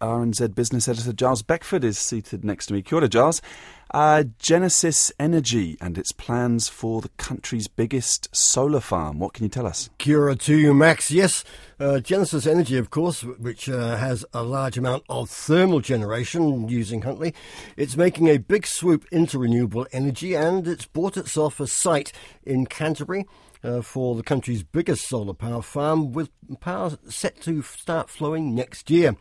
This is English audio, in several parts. RNZ Business Editor Giles Beckford is seated next to me. Kia ora, Giles. Genesis Energy and its plans for the country's biggest solar farm. What can you tell us? Kia ora to you, Max. Yes, Genesis Energy, of course, which has a large amount of thermal generation using Huntly. It's making a big swoop into renewable energy, and it's bought itself a site in Canterbury for the country's biggest solar power farm, with power set to start flowing next year.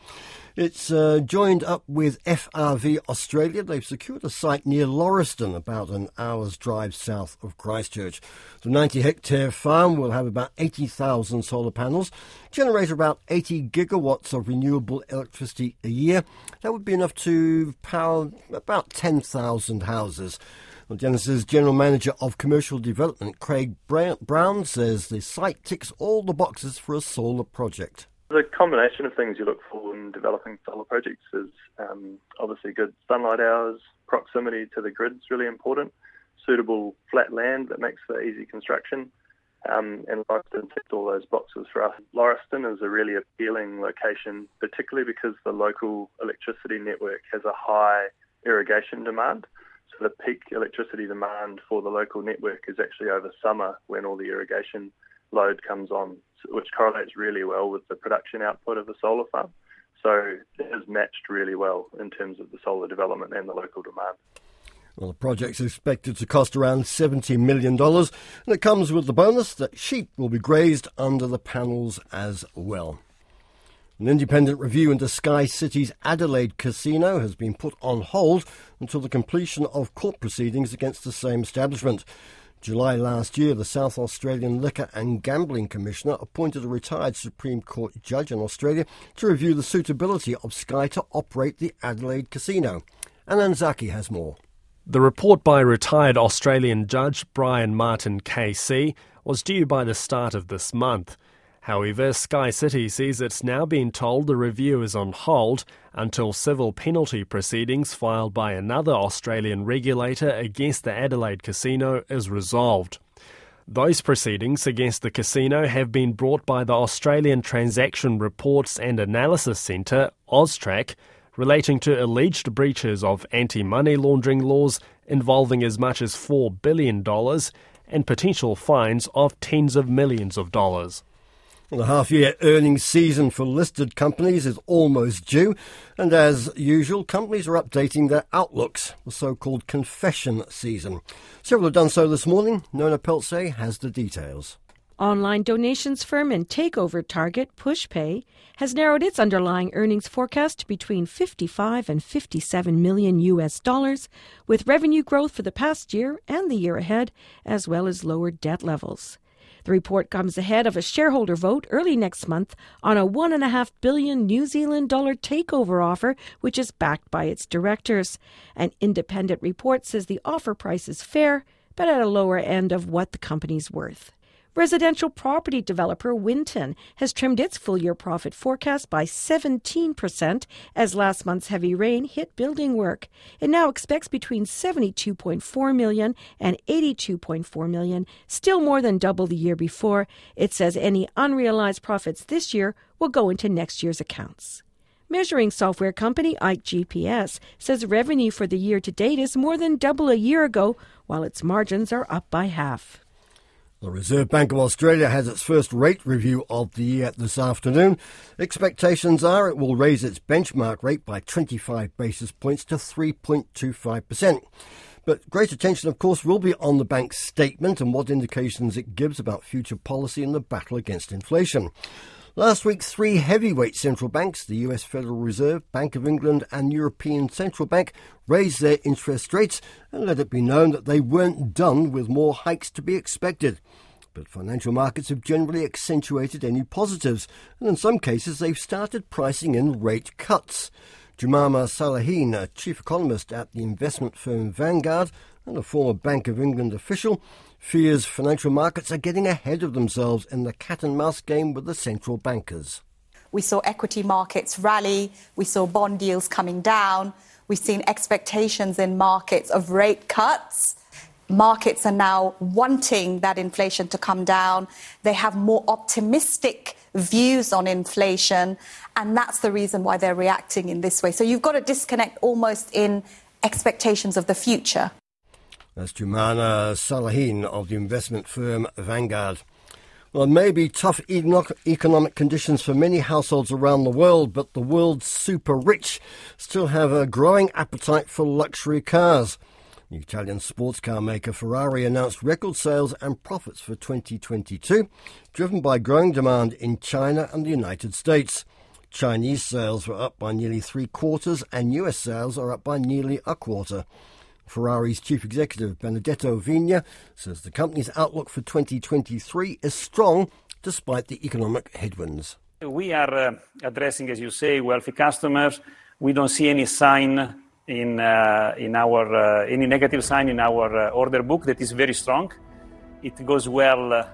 It's joined up with FRV Australia. They've secured a site near Lauriston, about an hour's drive south of Christchurch. The 90-hectare farm will have about 80,000 solar panels, generate about 80 gigawatts of renewable electricity a year. That would be enough to power about 10,000 houses. Well, Genesis General Manager of Commercial Development, Craig Brown, says the site ticks all the boxes for a solar project. The combination of things you look for in developing solar projects is obviously good sunlight hours, proximity to the grid is really important, suitable flat land that makes for easy construction, and Lauriston ticked all those boxes for us. Lauriston is a really appealing location, particularly because the local electricity network has a high irrigation demand. So the peak electricity demand for the local network is actually over summer when all the irrigation load comes on, which correlates really well with the production output of a solar farm. So it is matched really well in terms of the solar development and the local demand. Well, the project's expected to cost around $70 million, and it comes with the bonus that sheep will be grazed under the panels as well. An independent review into Sky City's Adelaide Casino has been put on hold until the completion of court proceedings against the same establishment. July last year, the South Australian Liquor and Gambling Commissioner appointed a retired Supreme Court judge in Australia to review the suitability of Sky to operate the Adelaide Casino. Anand Zaki has more. The report by retired Australian judge Brian Martin KC was due by the start of this month. However, Sky City says it's now been told the review is on hold until civil penalty proceedings filed by another Australian regulator against the Adelaide Casino is resolved. Those proceedings against the casino have been brought by the Australian Transaction Reports and Analysis Centre, AUSTRAC, relating to alleged breaches of anti-money laundering laws involving as much as $4 billion and potential fines of tens of millions of dollars. Well, the half-year earnings season for listed companies is almost due, and as usual, companies are updating their outlooks, the so-called confession season. Several have done so this morning. Nona Peltze has the details. Online donations firm and takeover target Pushpay has narrowed its underlying earnings forecast to between $55 and $57 million, with revenue growth for the past year and the year ahead, as well as lower debt levels. The report comes ahead of a shareholder vote early next month on a $1.5 billion New Zealand dollar takeover offer, which is backed by its directors. An independent report says the offer price is fair, but at a lower end of what the company's worth. Residential property developer Winton has trimmed its full-year profit forecast by 17% as last month's heavy rain hit building work. It now expects between $72.4 million and $82.4 million, still more than double the year before. It says any unrealized profits this year will go into next year's accounts. Measuring software company Ike GPS says revenue for the year-to-date is more than double a year ago, while its margins are up by half. The Reserve Bank of Australia has its first rate review of the year this afternoon. Expectations are it will raise its benchmark rate by 25 basis points to 3.25%. But great attention, of course, will be on the bank's statement and what indications it gives about future policy in the battle against inflation. Last week, three heavyweight central banks, the US Federal Reserve, Bank of England and European Central Bank, raised their interest rates and let it be known that they weren't done with more hikes to be expected. But financial markets have generally accentuated any positives, and in some cases they've started pricing in rate cuts. Jumana Saleheen, a chief economist at the investment firm Vanguard and a former Bank of England official, fears financial markets are getting ahead of themselves in the cat-and-mouse game with the central bankers. We saw equity markets rally, we saw bond yields coming down, we've seen expectations in markets of rate cuts. Markets are now wanting that inflation to come down. They have more optimistic views on inflation, and that's the reason why they're reacting in this way. So you've got a disconnect almost in expectations of the future. That's Jumana Saleheen of the investment firm Vanguard. Well, it may be tough economic conditions for many households around the world, but the world's super rich still have a growing appetite for luxury cars. The Italian sports car maker Ferrari announced record sales and profits for 2022, driven by growing demand in China and the United States. Chinese sales were up by nearly 3/4 and US sales are up by nearly 1/4. Ferrari's chief executive, Benedetto Vigna, says the company's outlook for 2023 is strong despite the economic headwinds. We are addressing, as you say, wealthy customers. We don't see any sign any negative sign in our order book. That is very strong. It goes well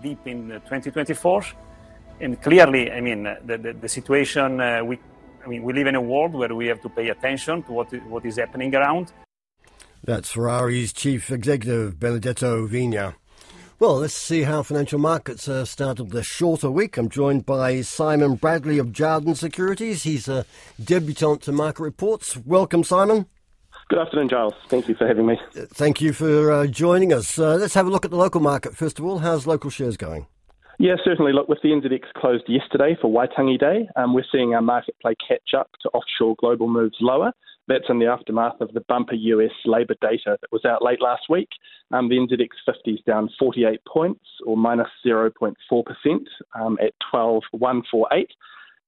deep in 2024. And clearly, I mean, the situation, we live in a world where we have to pay attention to what is happening around. That's Ferrari's chief executive, Benedetto Vigna. Well, let's see how financial markets have started the shorter week. I'm joined by Simon Bradley of Jarden Securities. He's a debutant to Market Reports. Welcome, Simon. Good afternoon, Giles. Thank you for having me. Thank you for joining us. Let's have a look at the local market. First of all, how's local shares going? Yeah, certainly. Look, with the NZX closed yesterday for Waitangi Day, we're seeing our market play catch up to offshore global moves lower. That's in the aftermath of the bumper US labour data that was out late last week. The NZX 50 is down 48 points or minus 0.4% at 12,148.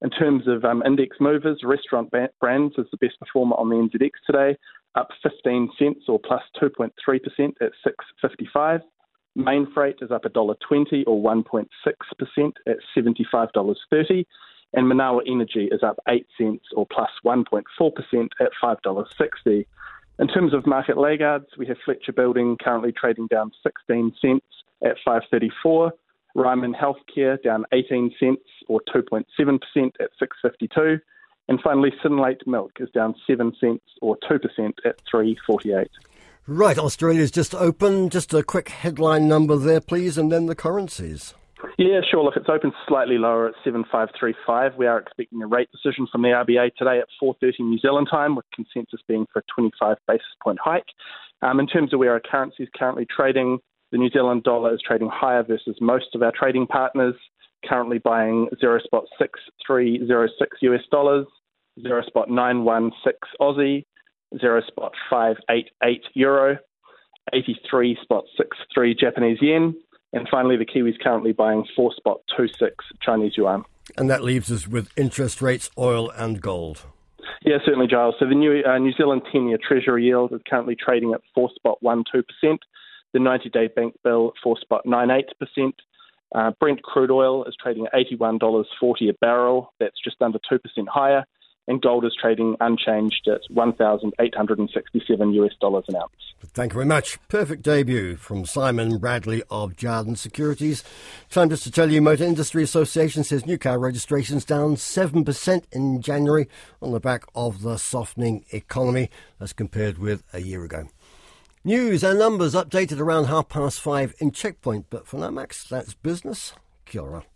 In terms of index movers, Restaurant Brands is the best performer on the NZX today, up 15 cents or plus 2.3% at 6.55. Main Freight is up $1.20 or 1.6% at $75.30. And Manawa Energy is up 8 cents or plus 1.4% at $5.60. In terms of market laggards, we have Fletcher Building currently trading down 16 cents at $5.34, Ryman Healthcare down 18 cents or 2.7% at $6.52, and finally Synlait Milk is down 7 cents or 2% at $3.48. Right, Australia's just opened. Just a quick headline number there, please, and then the currencies. Yeah, sure. Look, it's opened slightly lower at 7.535. We are expecting a rate decision from the RBA today at 4.30 New Zealand time, with consensus being for a 25 basis point hike. In terms of where our currency is currently trading, the New Zealand dollar is trading higher versus most of our trading partners, currently buying 0.6306 US dollars, 0.916 Aussie, 0.588 euro, 83.63 Japanese yen. And finally, the Kiwis currently buying 4.26 Chinese yuan. And that leaves us with interest rates, oil and gold. Yeah, certainly, Giles. So the new New Zealand 10-year Treasury yield is currently trading at 4.12%. The 90-day bank bill, 4.98%. Brent crude oil is trading at $81.40 a barrel. That's just under 2% higher. And gold is trading unchanged at $1,867 US dollars an ounce. Thank you very much. Perfect debut from Simon Bradley of Jarden Securities. Time just to tell you, Motor Industry Association says new car registrations down 7% in January on the back of the softening economy as compared with a year ago. News and numbers updated around 5:30 in Checkpoint. But for now, Max, that's business. Kia ora.